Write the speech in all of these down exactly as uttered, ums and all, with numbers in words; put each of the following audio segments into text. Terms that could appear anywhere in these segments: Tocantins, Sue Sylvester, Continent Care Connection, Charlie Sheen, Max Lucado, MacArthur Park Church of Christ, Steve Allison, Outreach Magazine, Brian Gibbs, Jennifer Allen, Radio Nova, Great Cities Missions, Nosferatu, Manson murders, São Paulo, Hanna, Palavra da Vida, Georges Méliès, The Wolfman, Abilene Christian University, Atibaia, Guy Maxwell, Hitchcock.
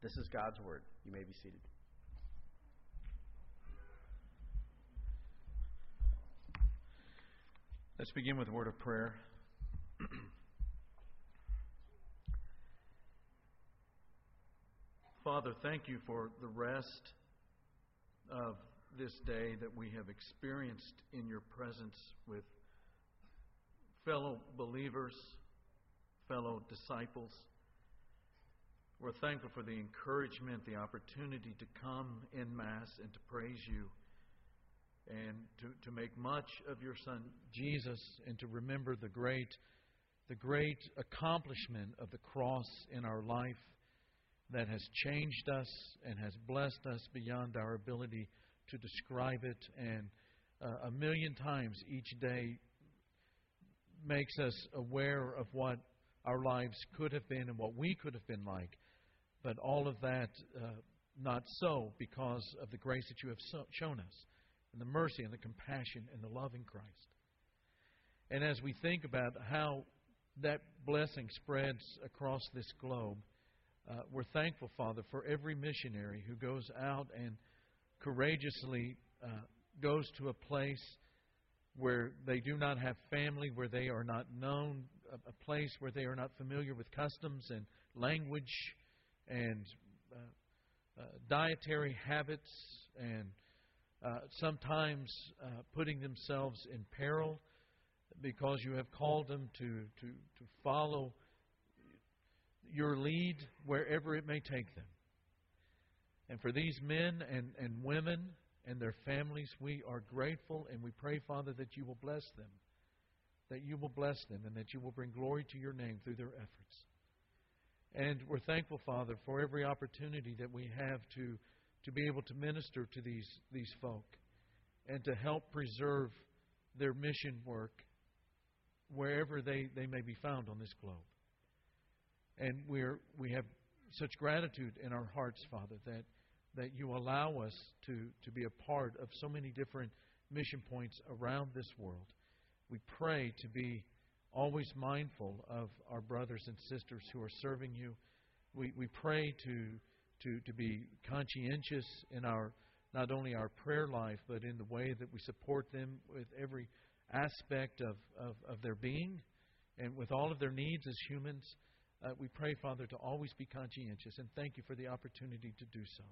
This is God's word. You may be seated. Let's begin with a word of prayer. Father, thank you for the rest of this day that we have experienced in your presence with fellow believers, fellow disciples. We're thankful for the encouragement, the opportunity to come en masse and to praise you and to, to make much of your Son, Jesus, and to remember the great, the great accomplishment of the cross in our life that has changed us and has blessed us beyond our ability to describe it. And uh, a million times each day makes us aware of what our lives could have been and what we could have been like. But all of that uh, not so because of the grace that you have so shown us, and the mercy and the compassion and the love in Christ. And as we think about how that blessing spreads across this globe, uh, we're thankful, Father, for every missionary who goes out and courageously uh, goes to a place where they do not have family, where they are not known, a, a place where they are not familiar with customs and language and uh, uh, dietary habits, and uh, sometimes uh, putting themselves in peril because you have called them to, to, to follow your lead wherever it may take them. And for these men and, and women and their families, we are grateful, and we pray, Father, that you will bless them, that you will bless them, and that you will bring glory to your name through their efforts. And we're thankful, Father, for every opportunity that we have to, to be able to minister to these, these folk and to help preserve their mission work wherever they, they may be found on this globe. And we're, we have such gratitude in our hearts, Father, that, that you allow us to, to be a part of so many different mission points around this world. We pray to be always mindful of our brothers and sisters who are serving you. We we pray to to to be conscientious in our, not only our prayer life, but in the way that we support them with every aspect of, of, of their being and with all of their needs as humans. Uh, we pray, Father, to always be conscientious, and thank you for the opportunity to do so.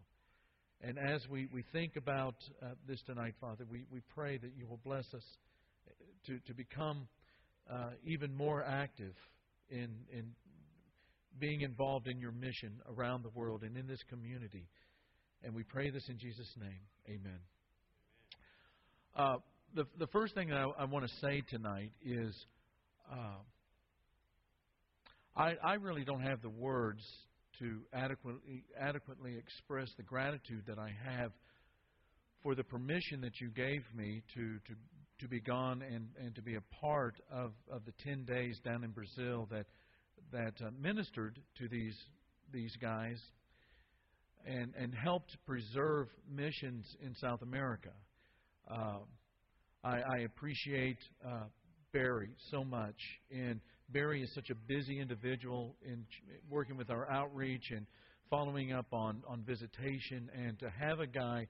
And as we, we think about uh, this tonight, Father, we, we pray that you will bless us to, to become Uh, even more active in in being involved in your mission around the world and in this community. And we pray this in Jesus' name. Amen. Uh, the, the first thing that I, I want to say tonight is uh, I, I really don't have the words to adequately, adequately express the gratitude that I have for the permission that you gave me to to to be gone and, and to be a part of, of the ten days down in Brazil that that uh, ministered to these these guys and and helped preserve missions in South America. Uh, I, I appreciate uh, Barry so much, and Barry is such a busy individual in working with our outreach and following up on, on visitation, and to have a guy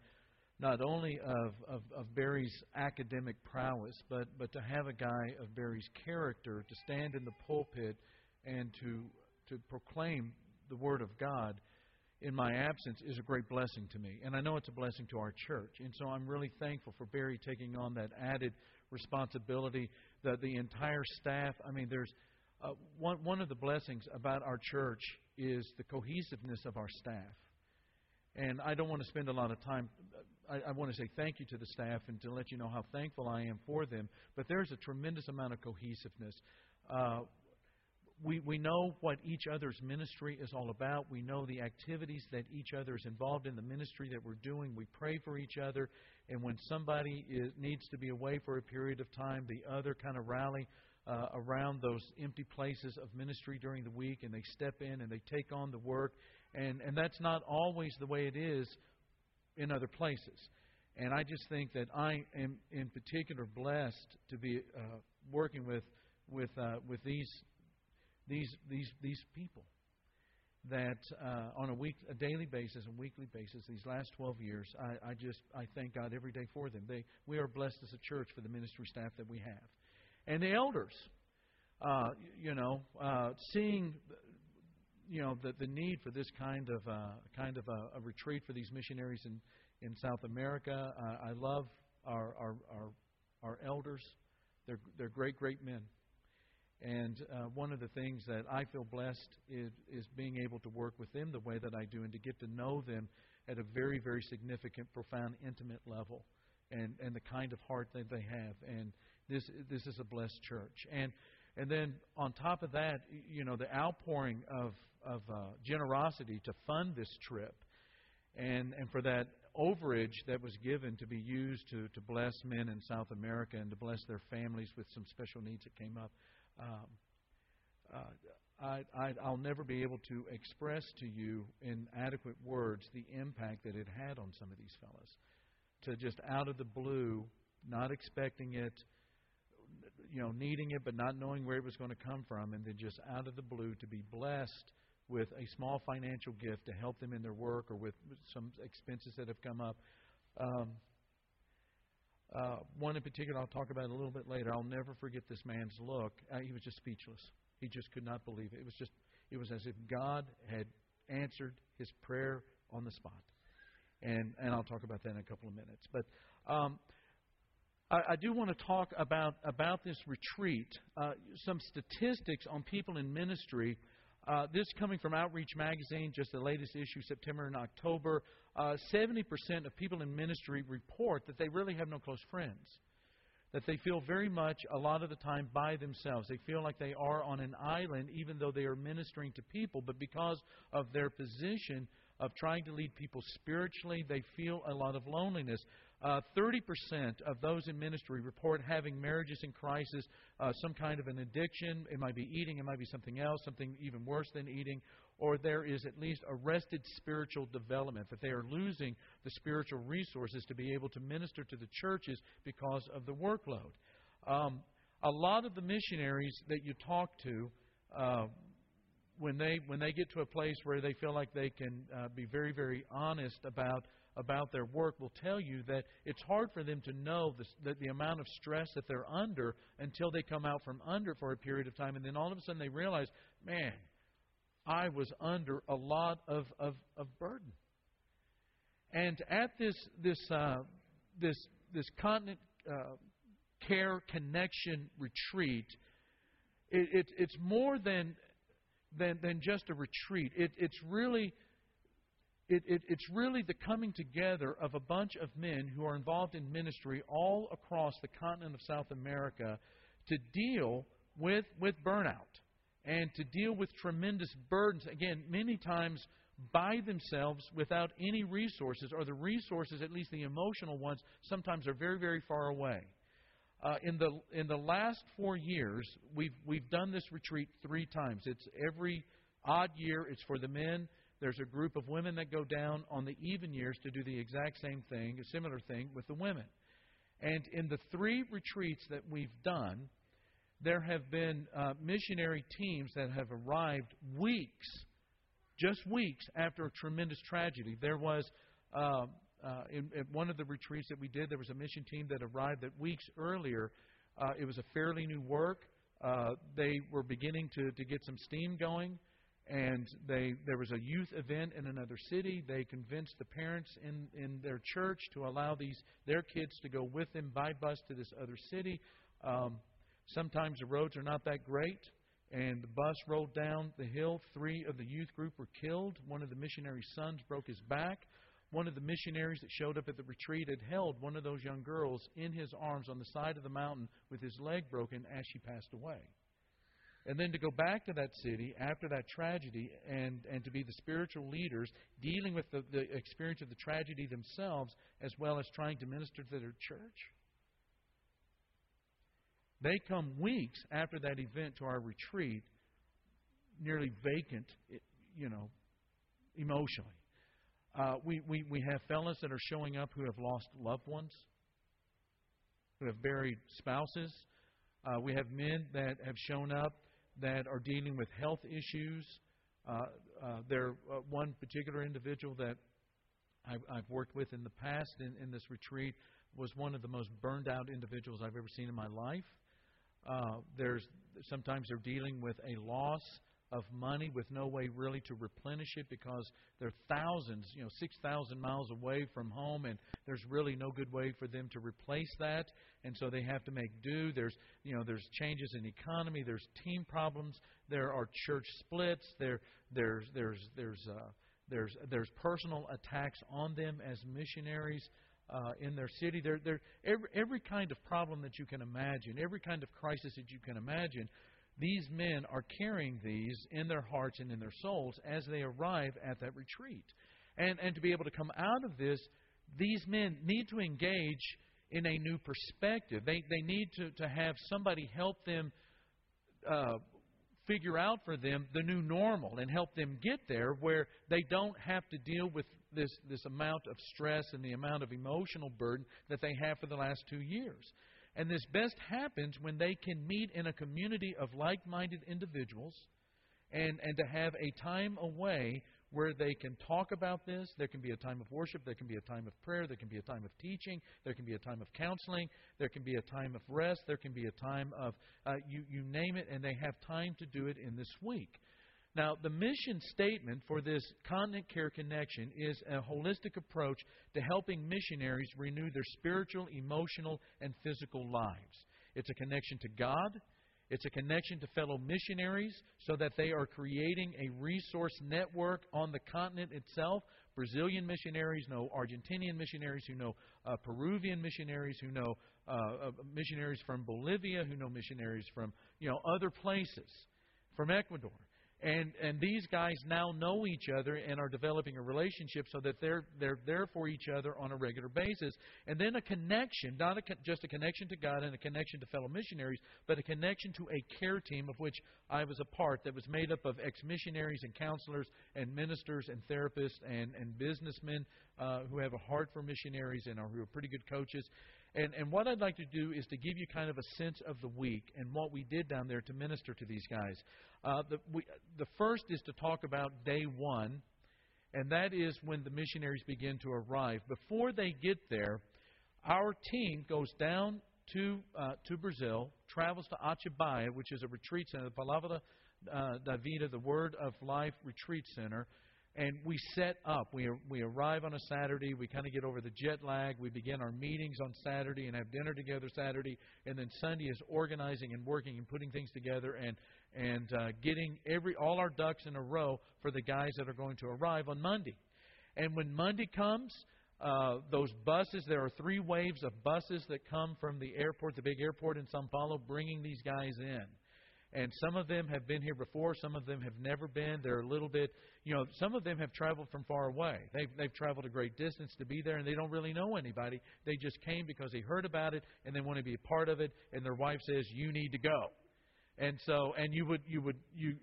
not only of, of, of Barry's academic prowess, but, but to have a guy of Barry's character to stand in the pulpit and to to proclaim the Word of God in my absence is a great blessing to me. And I know it's a blessing to our church. And so I'm really thankful for Barry taking on that added responsibility, the, the entire staff. I mean, there's uh, one, one of the blessings about our church is the cohesiveness of our staff. And I don't want to spend a lot of time. I, I want to say thank you to the staff and to let you know how thankful I am for them. But there's a tremendous amount of cohesiveness. Uh, we, we know what each other's ministry is all about. We know the activities that each other is involved in, the ministry that we're doing. We pray for each other. And when somebody is, needs to be away for a period of time, the other kind of rally uh, around those empty places of ministry during the week, and they step in and they take on the work. And, and that's not always the way it is in other places. And I just think that I am in particular blessed to be uh, working with with uh, with these these these these people. that uh, on a week, a daily basis, a weekly basis, these last twelve years, I, I just I thank God every day for them. They we are blessed as a church for the ministry staff that we have, and the elders. Uh, you know, uh, seeing you know the the need for this kind of uh, kind of a, a retreat for these missionaries in in South America. Uh, I love our our our, our elders. They're, they're great, great men. And uh, one of the things that I feel blessed is, is being able to work with them the way that I do and to get to know them at a very, very significant, profound, intimate level and, and the kind of heart that they have. And this this is a blessed church. And and then on top of that, you know, the outpouring of, of uh, generosity to fund this trip and, and for that overage that was given to be used to, to bless men in South America and to bless their families with some special needs that came up. Um, uh, I, I, I'll never be able to express to you in adequate words the impact that it had on some of these fellas. To just out of the blue, not expecting it, you know, needing it, but not knowing where it was going to come from, and then just out of the blue to be blessed with a small financial gift to help them in their work or with some expenses that have come up. Um, uh, one in particular I'll talk about a little bit later. I'll never forget this man's look. Uh, he was just speechless. He just could not believe it. It was just, it was as if God had answered his prayer on the spot. And and I'll talk about that in a couple of minutes. But um, I, I do want to talk about, about this retreat, uh, some statistics on people in ministry. Uh, this coming from Outreach Magazine, just the latest issue, September and October. Uh, seventy percent of people in ministry report that they really have no close friends, that they feel very much a lot of the time by themselves. They feel like they are on an island even though they are ministering to people. But because of their position of trying to lead people spiritually, they feel a lot of loneliness. Uh, thirty percent of those in ministry report having marriages in crisis, uh, some kind of an addiction. It might be eating, it might be something else, something even worse than eating. Or there is at least arrested spiritual development, that they are losing the spiritual resources to be able to minister to the churches because of the workload. Um, a lot of the missionaries that you talk to, uh, when they when they get to a place where they feel like they can uh, be very, very honest about about their work, will tell you that it's hard for them to know the, the, the amount of stress that they're under until they come out from under for a period of time. And then all of a sudden they realize, man, I was under a lot of, of, of burden. And at this this uh, this this Continent uh, Care Connection retreat, it, it, it's more than than than just a retreat. It, it's really... It, it, it's really the coming together of a bunch of men who are involved in ministry all across the continent of South America to deal with, with burnout and to deal with tremendous burdens, again, many times by themselves without any resources, or the resources, at least the emotional ones, sometimes are very, very far away. Uh, in the in the last four years, we've we've done this retreat three times. It's every odd year. It's for the men. There's a group of women that go down on the even years to do the exact same thing, a similar thing with the women. And in the three retreats that we've done, there have been uh, missionary teams that have arrived weeks, just weeks after a tremendous tragedy. There was, uh, uh, in, in one of the retreats that we did, there was a mission team that arrived that weeks earlier. Uh, it was a fairly new work. Uh, they were beginning to, to get some steam going. And they there was a youth event in another city. They convinced the parents in, in their church to allow these their kids to go with them by bus to this other city. Um, sometimes the roads are not that great. And the bus rolled down the hill. Three of the youth group were killed. One of the missionary's sons broke his back. One of the missionaries that showed up at the retreat had held one of those young girls in his arms on the side of the mountain with his leg broken as she passed away. And then to go back to that city after that tragedy and, and to be the spiritual leaders dealing with the, the experience of the tragedy themselves as well as trying to minister to their church. They come weeks after that event to our retreat, nearly vacant, you know, emotionally. Uh, we, we, we have fellas that are showing up who have lost loved ones, who have buried spouses. Uh, we have men that have shown up that are dealing with health issues, Uh, uh, there uh, one particular individual that I've, I've worked with in the past in, in this retreat was one of the most burned out individuals I've ever seen in my life. Uh, there's sometimes they're dealing with a loss of money with no way really to replenish it because they're thousands, you know, six thousand miles away from home, and there's really no good way for them to replace that. And so they have to make do. There's, you know, there's changes in economy. There's team problems. There are church splits. There, there's, there's, there's, uh, there's, there's personal attacks on them as missionaries uh, in their city. There, there, every, every kind of problem that you can imagine, every kind of crisis that you can imagine. These men are carrying these in their hearts and in their souls as they arrive at that retreat. And, and to be able to come out of this, these men need to engage in a new perspective. They, they need to, to have somebody help them uh, figure out for them the new normal and help them get there where they don't have to deal with this, this amount of stress and the amount of emotional burden that they have for the last two years. And this best happens when they can meet in a community of like-minded individuals and, and to have a time away where they can talk about this. There can be a time of worship. There can be a time of prayer. There can be a time of teaching. There can be a time of counseling. There can be a time of rest. There can be a time of, uh, you, you name it, and they have time to do it in this week. Now, the mission statement for this Continent Care Connection is a holistic approach to helping missionaries renew their spiritual, emotional, and physical lives. It's a connection to God. It's a connection to fellow missionaries so that they are creating a resource network on the continent itself. Brazilian missionaries know Argentinian missionaries who know uh, Peruvian missionaries who know uh, uh, missionaries from Bolivia who know missionaries from, you know, other places, from Ecuador. And and these guys now know each other and are developing a relationship so that they're they're there for each other on a regular basis. And then a connection, not a con- just a connection to God and a connection to fellow missionaries, but a connection to a care team of which I was a part that was made up of ex-missionaries and counselors and ministers and therapists and, and businessmen uh, who have a heart for missionaries and are, who are pretty good coaches. And, and what I'd like to do is to give you kind of a sense of the week and what we did down there to minister to these guys. Uh, the, we, the first is to talk about day one, and that is when the missionaries begin to arrive. Before they get there, our team goes down to uh, to Brazil, travels to Atibaia, which is a retreat center, the Palavra da Vida, the Word of Life Retreat Center. And we set up. We we arrive on a Saturday. We kind of get over the jet lag. We begin our meetings on Saturday and have dinner together Saturday. And then Sunday is organizing and working and putting things together and and uh, getting every all our ducks in a row for the guys that are going to arrive on Monday. And when Monday comes, uh, those buses. There are three waves of buses that come from the airport, the big airport in São Paulo, bringing these guys in. And some of them have been here before. Some of them have never been. They're a little bit, you know, some of them have traveled from far away. They've, they've traveled a great distance to be there, and they don't really know anybody. They just came because they heard about it, and they want to be a part of it. And their wife says, you need to go. And so, and you would, you would, you,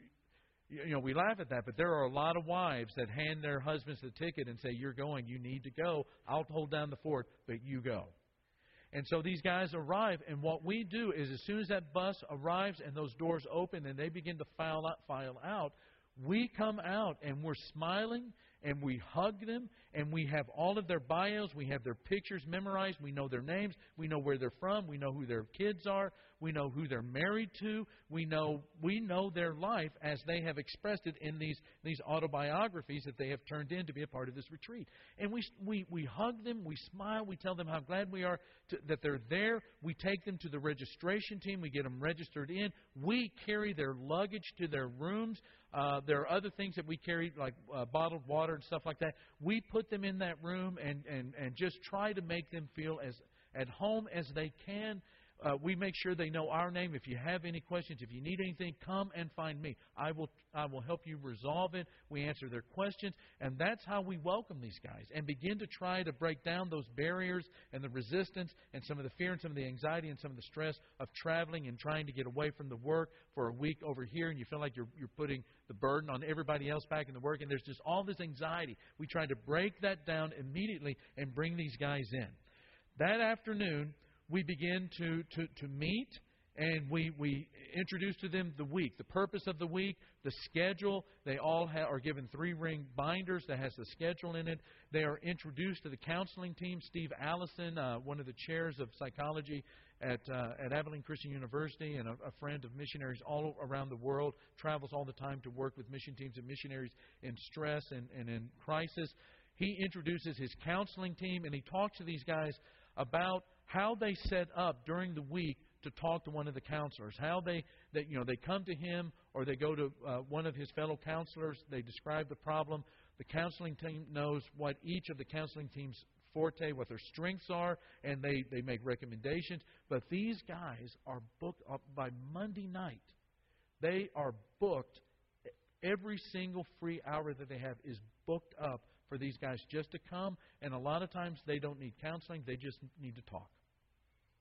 you know, we laugh at that, but there are a lot of wives that hand their husbands the ticket and say, you're going, you need to go. I'll hold down the fort, but you go. And so these guys arrive, and what we do is as soon as that bus arrives and those doors open and they begin to file out, file out, we come out and we're smiling and we hug them and we have all of their bios, we have their pictures memorized, we know their names, we know where they're from, we know who their kids are, we know who they're married to, we know we know their life as they have expressed it in these, these autobiographies that they have turned in to be a part of this retreat. And we we we hug them, we smile, we tell them how glad we are to, that they're there. We take them to the registration team, we get them registered in. We carry their luggage to their rooms. Uh, there are other things that we carry, like uh, bottled water and stuff like that. We put them in that room and and, and just try to make them feel as at home as they can. Uh, we make sure they know our name. If you have any questions, if you need anything, come and find me. I will I will help you resolve it. We answer their questions. And that's how we welcome these guys and begin to try to break down those barriers and the resistance and some of the fear and some of the anxiety and some of the stress of traveling and trying to get away from the work for a week over here. And you feel like you're you're putting the burden on everybody else back in the work. And there's just all this anxiety. We try to break that down immediately and bring these guys in. That afternoon, we begin to, to, to meet And we, we introduce to them the week, the purpose of the week, the schedule. They all ha- are given three-ring binders that has the schedule in it. They are introduced to the counseling team. Steve Allison, uh, one of the chairs of psychology at uh, at Abilene Christian University and a, a friend of missionaries all around the world, travels all the time to work with mission teams and missionaries in stress and, and in crisis. He introduces his counseling team, and he talks to these guys about how they set up during the week to talk to one of the counselors, how they, that you know, they come to him or they go to uh, one of his fellow counselors. They describe the problem. The counseling team knows what each of the counseling team's forte, what their strengths are, and they, they make recommendations. But these guys are booked up by Monday night. They are booked. Every single free hour that they have is booked up for these guys just to come. And a lot of times they don't need counseling. They just need to talk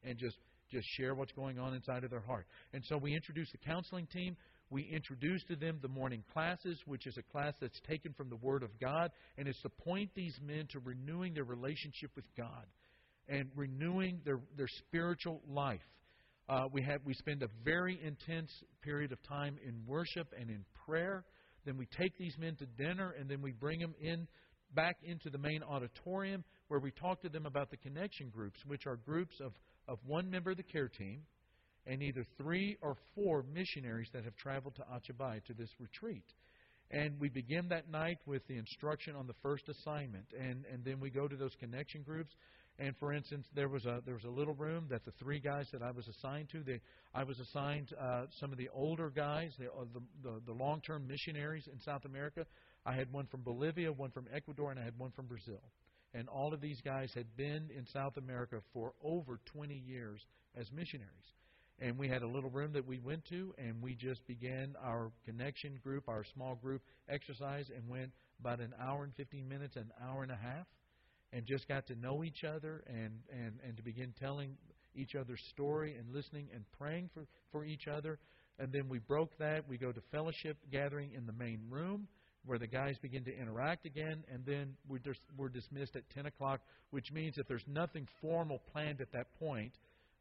and just Just share what's going on inside of their heart. And so we introduce the counseling team. We introduce to them the morning classes, which is a class that's taken from the Word of God, and it's to point these men to renewing their relationship with God and renewing their, their spiritual life. Uh, we have we spend a very intense period of time in worship and in prayer. Then we take these men to dinner, and then we bring them in back into the main auditorium where we talk to them about the connection groups, which are groups of of one member of the care team and either three or four missionaries that have traveled to Atibaia to this retreat. And we begin that night with the instruction on the first assignment. And, and then we go to those connection groups. And, for instance, there was a there was a little room that the three guys that I was assigned to, they, I was assigned uh, some of the older guys, the, uh, the, the, the long-term missionaries in South America. I had one from Bolivia, one from Ecuador, and I had one from Brazil. And all of these guys had been in South America for over twenty years as missionaries. And we had a little room that we went to, and we just began our connection group, our small group exercise, and went about an hour and fifteen minutes, an hour and a half, and just got to know each other and, and, and to begin telling each other's story and listening and praying for, for each other. And then we broke that. We go to fellowship gathering in the main room, where the guys begin to interact again, and then we're, dis- we're dismissed at ten o'clock, which means that there's nothing formal planned at that point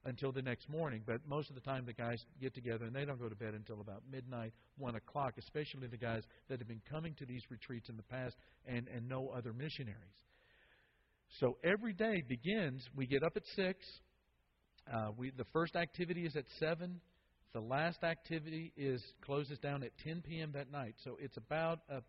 until the next morning. But most of the time the guys get together, and they don't go to bed until about midnight, one o'clock, especially the guys that have been coming to these retreats in the past and, and know other missionaries. So every day begins, we get up at six. Uh, we, the first activity is at seven. The last activity is closes down at ten p.m. that night. So it's about a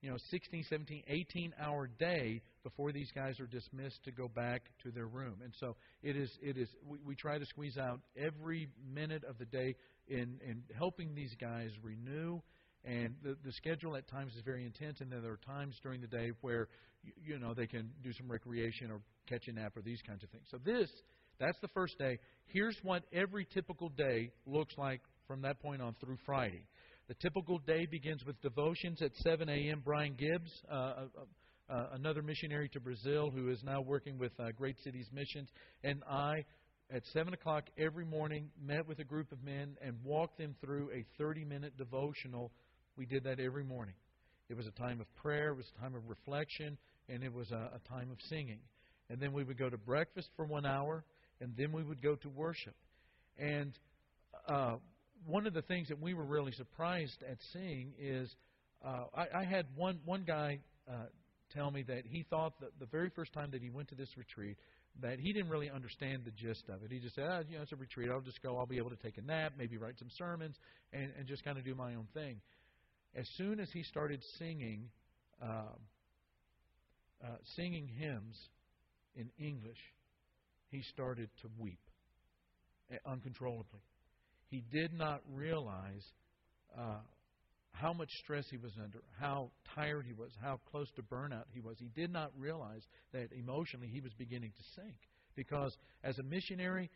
you know, sixteen, seventeen, eighteen-hour day before these guys are dismissed to go back to their room. And so it is it is we, we try to squeeze out every minute of the day in, in helping these guys renew. And the, the schedule at times is very intense, and then there are times during the day where you, you know they can do some recreation or catch a nap or these kinds of things. So this That's the first day. Here's what every typical day looks like from that point on through Friday. The typical day begins with devotions at seven a.m. Brian Gibbs, uh, uh, uh, another missionary to Brazil who is now working with uh, Great Cities Missions, and I, at seven o'clock every morning, met with a group of men and walked them through a thirty-minute devotional. We did that every morning. It was a time of prayer, it was a time of reflection, and it was a, a time of singing. And then we would go to breakfast for one hour. And then we would go to worship. And uh, one of the things that we were really surprised at seeing is uh, I, I had one, one guy uh, tell me that he thought that the very first time that he went to this retreat that he didn't really understand the gist of it. He just said, oh, you know, it's a retreat. I'll just go. I'll be able to take a nap, maybe write some sermons, and, and just kind of do my own thing. As soon as he started singing, uh, uh, singing hymns in English, he started to weep uncontrollably. He did not realize uh, how much stress he was under, how tired he was, how close to burnout he was. He did not realize that emotionally he was beginning to sink. Because as a missionary,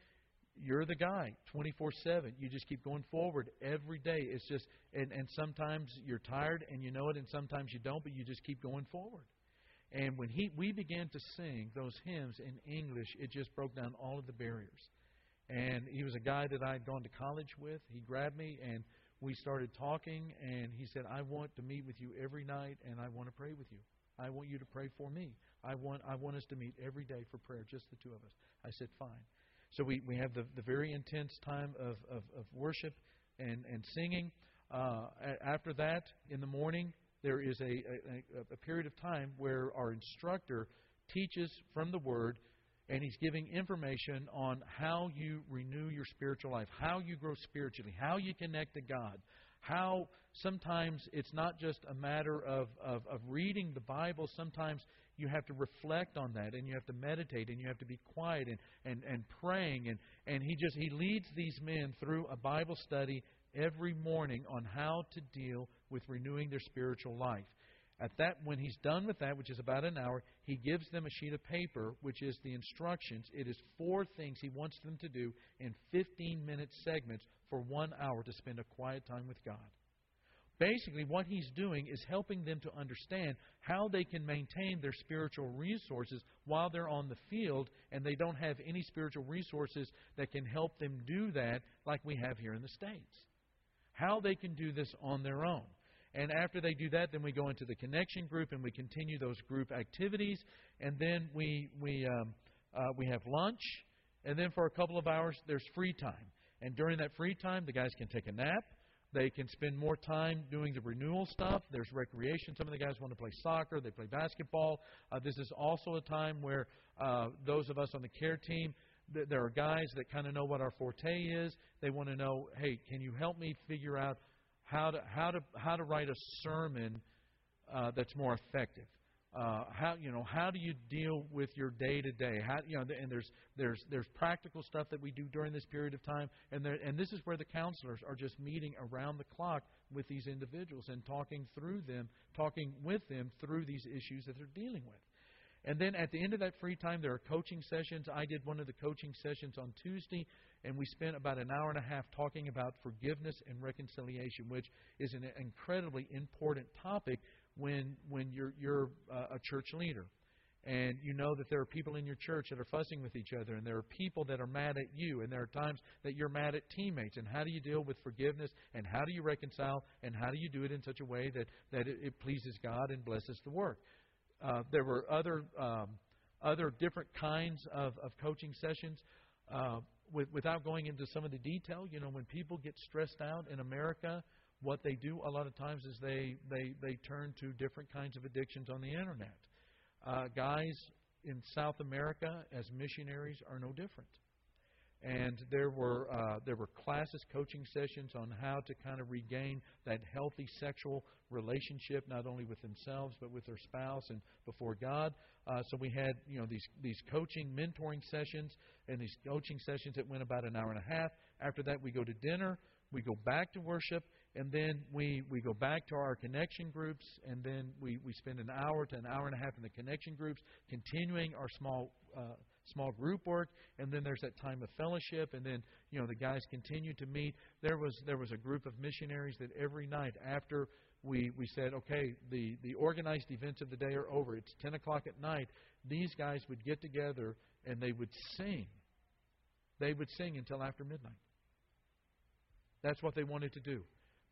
you're the guy twenty-four seven. You just keep going forward every day. It's just, and, and sometimes you're tired and you know it, and sometimes you don't, but you just keep going forward. And when he we began to sing those hymns in English, it just broke down all of the barriers. And he was a guy that I had gone to college with. He grabbed me, and we started talking, and he said, I want to meet with you every night, and I want to pray with you. I want you to pray for me. I want I want us to meet every day for prayer, just the two of us. I said, fine. So we, we have the, the very intense time of, of, of worship and, and singing. Uh, after that, in the morning, there is a, a, a period of time where our instructor teaches from the Word, and he's giving information on how you renew your spiritual life, how you grow spiritually, how you connect to God, how sometimes it's not just a matter of, of, of reading the Bible. Sometimes you have to reflect on that, and you have to meditate, and you have to be quiet and, and, and praying. And, and he just he leads these men through a Bible study every morning on how to deal with renewing their spiritual life. At that, when he's done with that, which is about an hour, he gives them a sheet of paper, which is the instructions. It is four things he wants them to do in fifteen-minute segments for one hour to spend a quiet time with God. Basically, what he's doing is helping them to understand how they can maintain their spiritual resources while they're on the field, and they don't have any spiritual resources that can help them do that like we have here in the States. How they can do this on their own. And after they do that, then we go into the connection group and we continue those group activities. And then we we um, uh, we have lunch. And then for a couple of hours, there's free time. And during that free time, the guys can take a nap. They can spend more time doing the renewal stuff. There's recreation. Some of the guys want to play soccer. They play basketball. Uh, this is also a time where uh, those of us on the care team, th- there are guys that kind of know what our forte is. They want to know, hey, can you help me figure out How to how to how to write a sermon uh, that's more effective? Uh, how you know how do you deal with your day to day? How you know and there's there's there's practical stuff that we do during this period of time, and there, and this is where the counselors are just meeting around the clock with these individuals and talking through them, talking with them through these issues that they're dealing with. And then at the end of that free time, there are coaching sessions. I did one of the coaching sessions on Tuesday, and we spent about an hour and a half talking about forgiveness and reconciliation, which is an incredibly important topic when when you're, you're uh, a church leader. And you know that there are people in your church that are fussing with each other, and there are people that are mad at you, and there are times that you're mad at teammates. And how do you deal with forgiveness, and how do you reconcile, and how do you do it in such a way that, that it, it pleases God and blesses the work? Uh, there were other um, other different kinds of, of coaching sessions. Uh, with, without going into some of the detail, you know, when people get stressed out in America, what they do a lot of times is they, they, they turn to different kinds of addictions on the Internet. Uh, guys in South America, as missionaries, are no different. And there were uh, there were classes, coaching sessions on how to kind of regain that healthy sexual relationship, not only with themselves but with their spouse and before God. Uh, so we had you know these these coaching, mentoring sessions, and these coaching sessions that went about an hour and a half. After that, we go to dinner, we go back to worship, and then we, we go back to our connection groups, and then we, we spend an hour to an hour and a half in the connection groups, continuing our small Uh, small group work, and then there's that time of fellowship, and then you know the guys continue to meet. There was there was a group of missionaries that every night after we we said, okay, the, the organized events of the day are over. It's ten o'clock at night. These guys would get together and they would sing. They would sing until after midnight. That's what they wanted to do.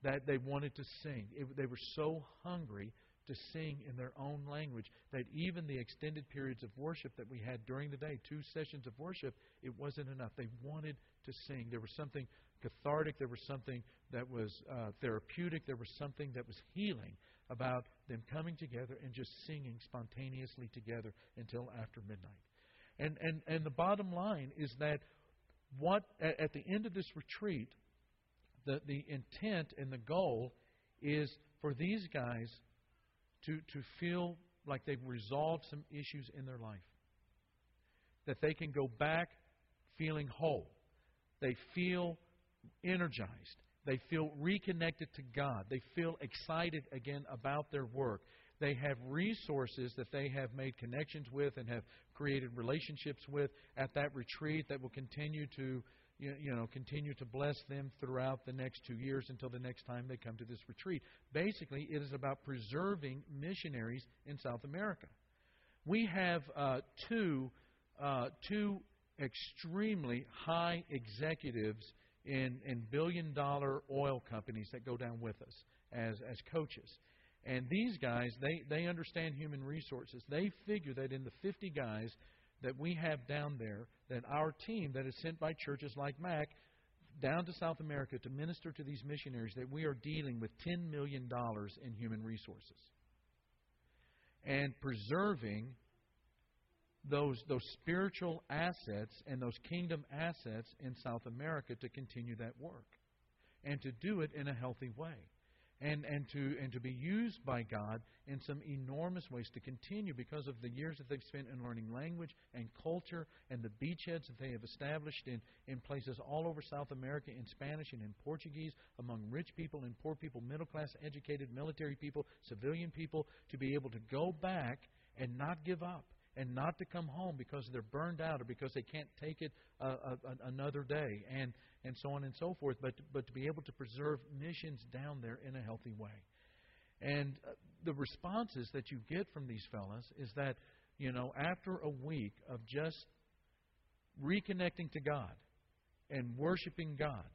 That they wanted to sing. It, they were so hungry to sing in their own language, that even the extended periods of worship that we had during the day, two sessions of worship, it wasn't enough. They wanted to sing. There was something cathartic. There was something that was uh, therapeutic. There was something that was healing about them coming together and just singing spontaneously together until after midnight. And, and, and the bottom line is that what at, at the end of this retreat, the, the intent and the goal is for these guys To, to feel like they've resolved some issues in their life. That they can go back feeling whole. They feel energized. They feel reconnected to God. They feel excited again about their work. They have resources that they have made connections with and have created relationships with at that retreat that will continue to you know, continue to bless them throughout the next two years until the next time they come to this retreat. Basically, it is about preserving missionaries in South America. We have uh, two, uh, two extremely high executives in, in billion-dollar oil companies that go down with us as, as coaches. And these guys, they, they understand human resources. They figure that in the fifty guys that we have down there, that our team that is sent by churches like Mac down to South America to minister to these missionaries, that we are dealing with ten million dollars in human resources. And preserving those, those spiritual assets and those kingdom assets in South America to continue that work. And to do it in a healthy way. And, and, to, and to be used by God in some enormous ways to continue because of the years that they've spent in learning language and culture and the beachheads that they have established in, in places all over South America in Spanish and in Portuguese, among rich people and poor people, middle-class, educated, military people, civilian people, to be able to go back and not give up and not to come home because they're burned out or because they can't take it uh, uh, another day and, and so on and so forth, but, but to be able to preserve missions down there in a healthy way. And uh, the responses that you get from these fellas is that, you know, after a week of just reconnecting to God and worshiping God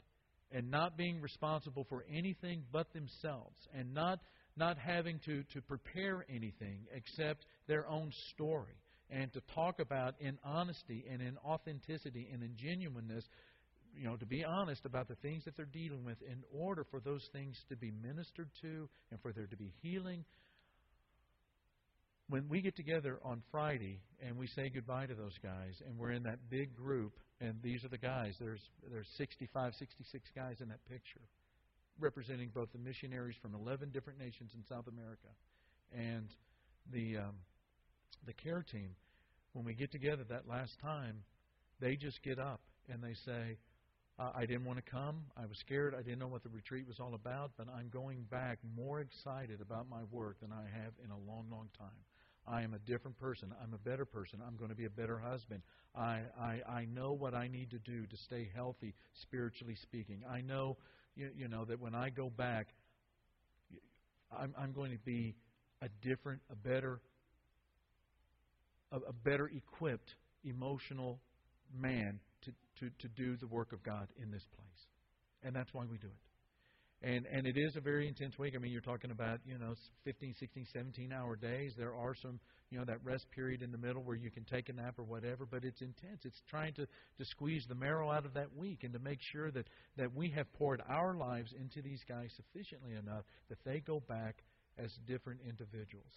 and not being responsible for anything but themselves and not, not having to, to prepare anything except their own story, and to talk about in honesty and in authenticity and in genuineness, you know, to be honest about the things that they're dealing with in order for those things to be ministered to and for there to be healing. When we get together on Friday and we say goodbye to those guys and we're in that big group, and these are the guys, there's, there's sixty-five, sixty-six guys in that picture representing both the missionaries from eleven different nations in South America and the... Um, the care team. When we get together that last time, they just get up and they say, I didn't want to come. I was scared. I didn't know what the retreat was all about, but I'm going back more excited about my work than I have in a long, long time. I am a different person. I'm a better person. I'm going to be a better husband. I, I, I know what I need to do to stay healthy, spiritually speaking. I know, you, you know, that when I go back, I'm, I'm going to be a different, a better a better equipped, emotional man to, to, to do the work of God in this place. And that's why we do it. And and it is a very intense week. I mean, you're talking about, you know, fifteen, sixteen, seventeen-hour days. There are some, you know, that rest period in the middle where you can take a nap or whatever, but it's intense. It's trying to, to squeeze the marrow out of that week and to make sure that, that we have poured our lives into these guys sufficiently enough that they go back as different individuals.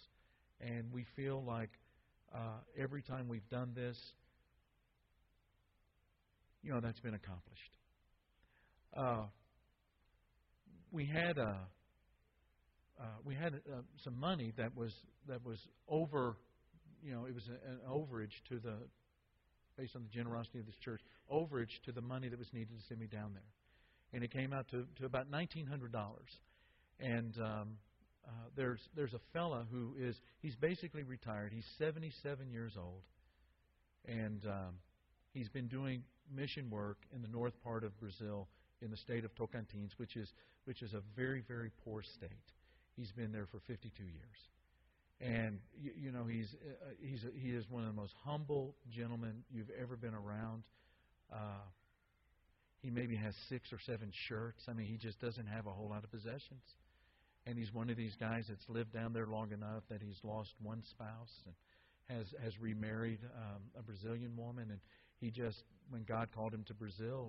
And we feel like, Uh, every time we've done this, you know, that's been accomplished. Uh, we had a uh, we had a, uh, some money that was that was over, you know, it was a, an overage to the, based on the generosity of this church, overage to the money that was needed to send me down there, and it came out to, to about nineteen hundred dollars, and. Um, Uh, there's there's a fella who is, he's basically retired. He's seventy-seven years old. And um, he's been doing mission work in the north part of Brazil in the state of Tocantins, which is which is a very, very poor state. He's been there for fifty-two years. And, you, you know, he's uh, he's a, he is one of the most humble gentlemen you've ever been around. Uh, he maybe has six or seven shirts. I mean, he just doesn't have a whole lot of possessions. And he's one of these guys that's lived down there long enough that he's lost one spouse and has has remarried um, a Brazilian woman. And he just, when God called him to Brazil,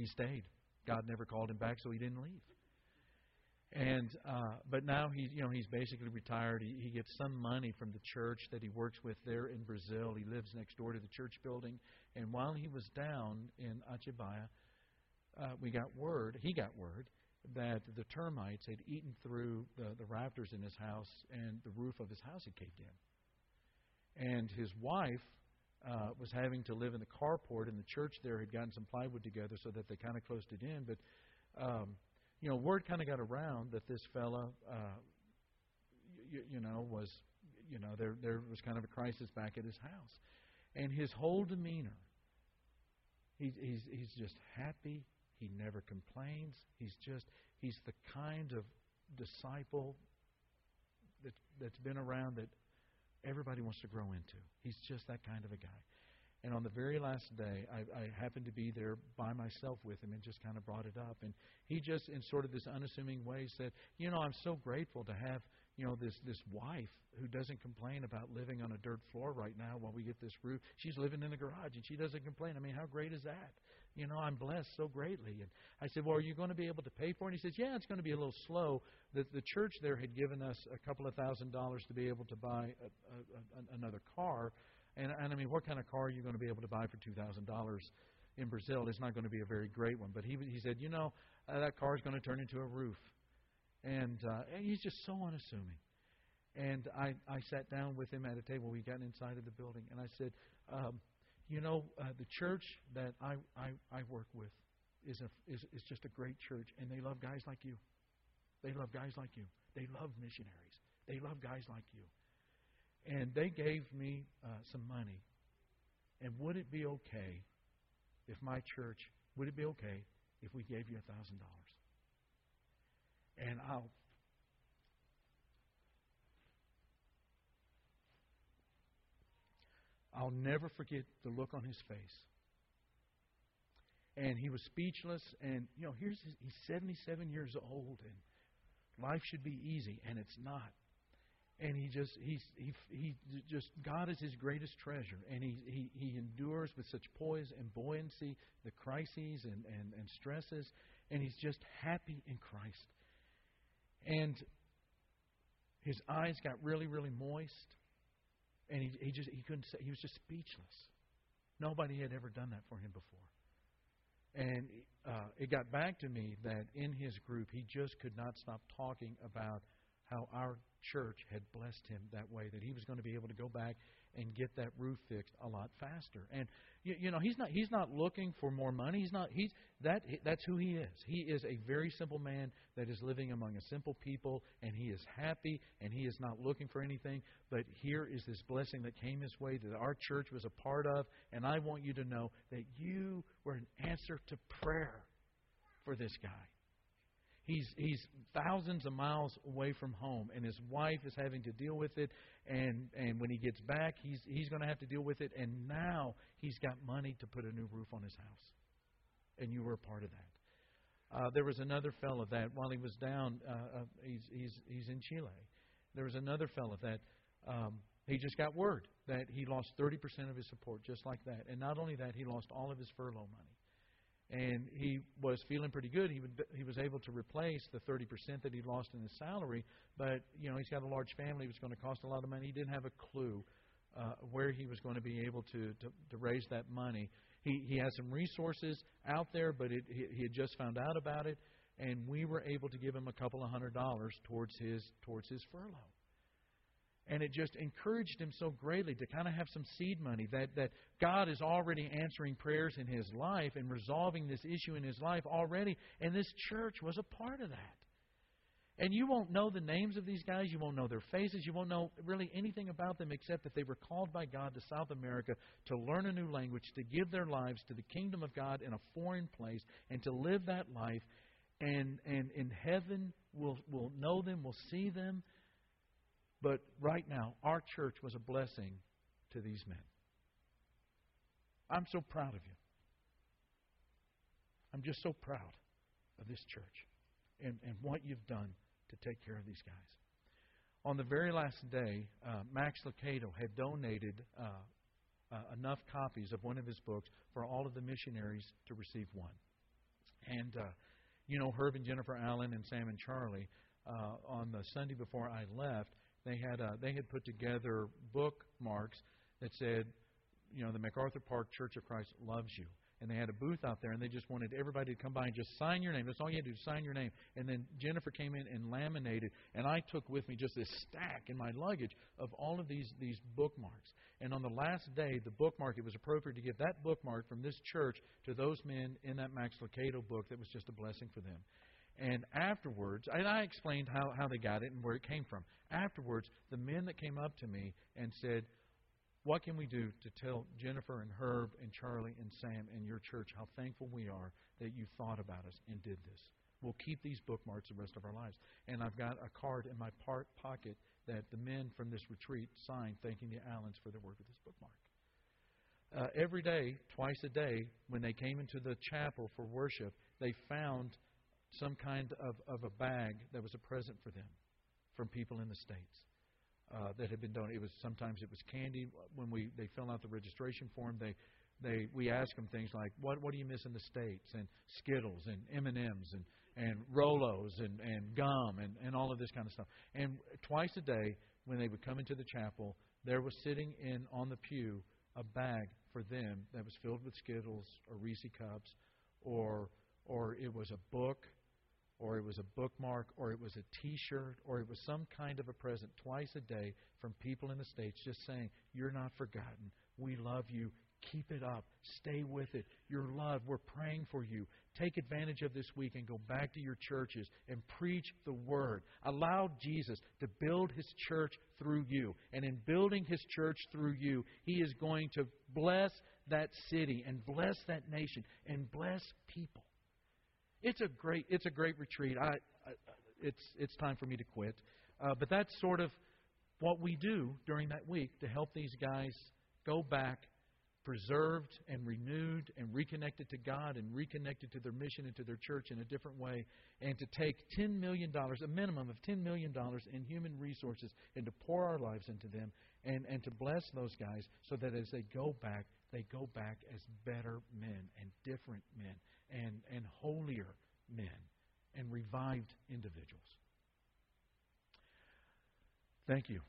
he stayed. God never called him back, so he didn't leave. And uh, but now he, you know, he's basically retired. He, he gets some money from the church that he works with there in Brazil. He lives next door to the church building. And while he was down in Atibaia, uh, we got word. He got word. That the termites had eaten through the, the rafters in his house, and the roof of his house had caved in. And his wife uh, was having to live in the carport, and the church there had gotten some plywood together so that they kind of closed it in. But, um, you know, word kind of got around that this fella, uh, you, you know, was, you know, there there was kind of a crisis back at his house. And his whole demeanor, he, he's he's just happy. He never complains. He's just, he's the kind of disciple that, that's been around that everybody wants to grow into. He's just that kind of a guy. And on the very last day, I, I happened to be there by myself with him and just kind of brought it up. And he just, in sort of this unassuming way, said, you know, I'm so grateful to have, you know, this, this wife who doesn't complain about living on a dirt floor right now while we get this roof. She's living in a garage, and she doesn't complain. I mean, how great is that? You know, I'm blessed so greatly. And I said, well, are you going to be able to pay for it? And he says, yeah, it's going to be a little slow. The, the church there had given us a couple of thousand dollars to be able to buy a, a, a, another car. And, and, I mean, what kind of car are you going to be able to buy for two thousand dollars in Brazil? It's not going to be a very great one. But he, he said, you know, uh, that car is going to turn into a roof. And, uh, and he's just so unassuming. And I, I sat down with him at a table. We got inside of the building. And I said, um, you know, uh, the church that I, I, I work with is, a, is, is just a great church. And they love guys like you. They love guys like you. They love missionaries. They love guys like you. And they gave me uh, some money. And would it be okay if my church, would it be okay if we gave you a thousand dollars? And I'll I'll never forget the look on his face. And he was speechless. And, you know, here's his, he's seventy-seven years old, and life should be easy, and it's not. And he just he's he he just God is his greatest treasure, and he he he endures with such poise and buoyancy the crises and and, and stresses, and he's just happy in Christ. And his eyes got really, really moist, and he, he just he couldn't say, he was just speechless. Nobody had ever done that for him before. And uh, it got back to me that in his group, he just could not stop talking about how our church had blessed him that way, that he was going to be able to go back and get that roof fixed a lot faster. And you, you know, he's not he's not looking for more money. He's not he's that that's who he is. He is a very simple man that is living among a simple people, and he is happy, and he is not looking for anything. But here is this blessing that came his way that our church was a part of, and I want you to know that you were an answer to prayer for this guy. He's he's thousands of miles away from home, and his wife is having to deal with it. And, and when he gets back, he's he's going to have to deal with it. And now he's got money to put a new roof on his house, and you were a part of that. Uh, there was another fellow that while he was down, uh, he's he's he's in Chile. There was another fellow that um, he just got word that he lost thirty percent of his support just like that, and not only that, he lost all of his furlough money. And he was feeling pretty good. He would, he was able to replace the thirty percent that he lost in his salary. But, you know, he's got a large family. It was going to cost a lot of money. He didn't have a clue uh, where he was going to be able to, to, to raise that money. He, he had some resources out there, but it, he, he had just found out about it. And we were able to give him a couple of hundred dollars towards his towards his furlough. And it just encouraged him so greatly to kind of have some seed money that, that God is already answering prayers in his life and resolving this issue in his life already. And this church was a part of that. And you won't know the names of these guys. You won't know their faces. You won't know really anything about them except that they were called by God to South America to learn a new language, to give their lives to the kingdom of God in a foreign place, and to live that life. And, and in heaven, we'll, we'll know them, we'll see them. But right now, our church was a blessing to these men. I'm so proud of you. I'm just so proud of this church and, and what you've done to take care of these guys. On the very last day, uh, Max Lucado had donated uh, uh, enough copies of one of his books for all of the missionaries to receive one. And, uh, you know, Herb and Jennifer Allen and Sam and Charlie, uh, on the Sunday before I left, They had uh, they had put together bookmarks that said, you know, the MacArthur Park Church of Christ loves you. And they had a booth out there, and they just wanted everybody to come by and just sign your name. That's all you had to do, sign your name. And then Jennifer came in and laminated, and I took with me just this stack in my luggage of all of these, these bookmarks. And on the last day, the bookmark, it was appropriate to give that bookmark from this church to those men in that Max Lucado book that was just a blessing for them. And afterwards, and I explained how, how they got it and where it came from. Afterwards, the men that came up to me and said, what can we do to tell Jennifer and Herb and Charlie and Sam and your church how thankful we are that you thought about us and did this? We'll keep these bookmarks the rest of our lives. And I've got a card in my part pocket that the men from this retreat signed thanking the Allens for their work with this bookmark. Uh, every day, twice a day, when they came into the chapel for worship, they found some kind of, of a bag that was a present for them from people in the States uh, that had been donated. It was sometimes it was candy. When we they filled out the registration form, they they we asked them things like, what what do you miss in the States? And Skittles and M and M's and and Rolos and and gum and and all of this kind of stuff. And twice a day, when they would come into the chapel, there was sitting in on the pew a bag for them that was filled with Skittles or Reese cups, or or it was a book, or it was a bookmark, or it was a T-shirt, or it was some kind of a present twice a day from people in the States just saying, "You're not forgotten. We love you. Keep it up. Stay with it. You're loved. We're praying for you. Take advantage of this week and go back to your churches and preach the Word. Allow Jesus to build His church through you. And in building His church through you, He is going to bless that city and bless that nation and bless people." It's a great, it's a great retreat. I, I it's it's time for me to quit. Uh, but that's sort of what we do during that week to help these guys go back preserved and renewed and reconnected to God and reconnected to their mission and to their church in a different way, and to take ten million dollars, a minimum of ten million dollars in human resources, and to pour our lives into them and, and to bless those guys so that as they go back, they go back as better men and different men and, and holier men and revived individuals. Thank you.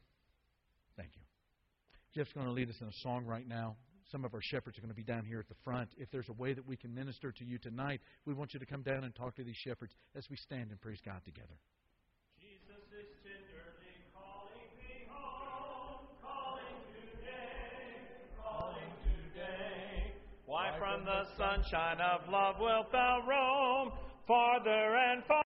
Thank you. Jeff's going to lead us in a song right now. Some of our shepherds are going to be down here at the front. If there's a way that we can minister to you tonight, we want you to come down and talk to these shepherds as we stand and praise God together. Jesus is tenderly calling me home, calling today, calling today. Why from the sunshine of love wilt thou roam farther and farther?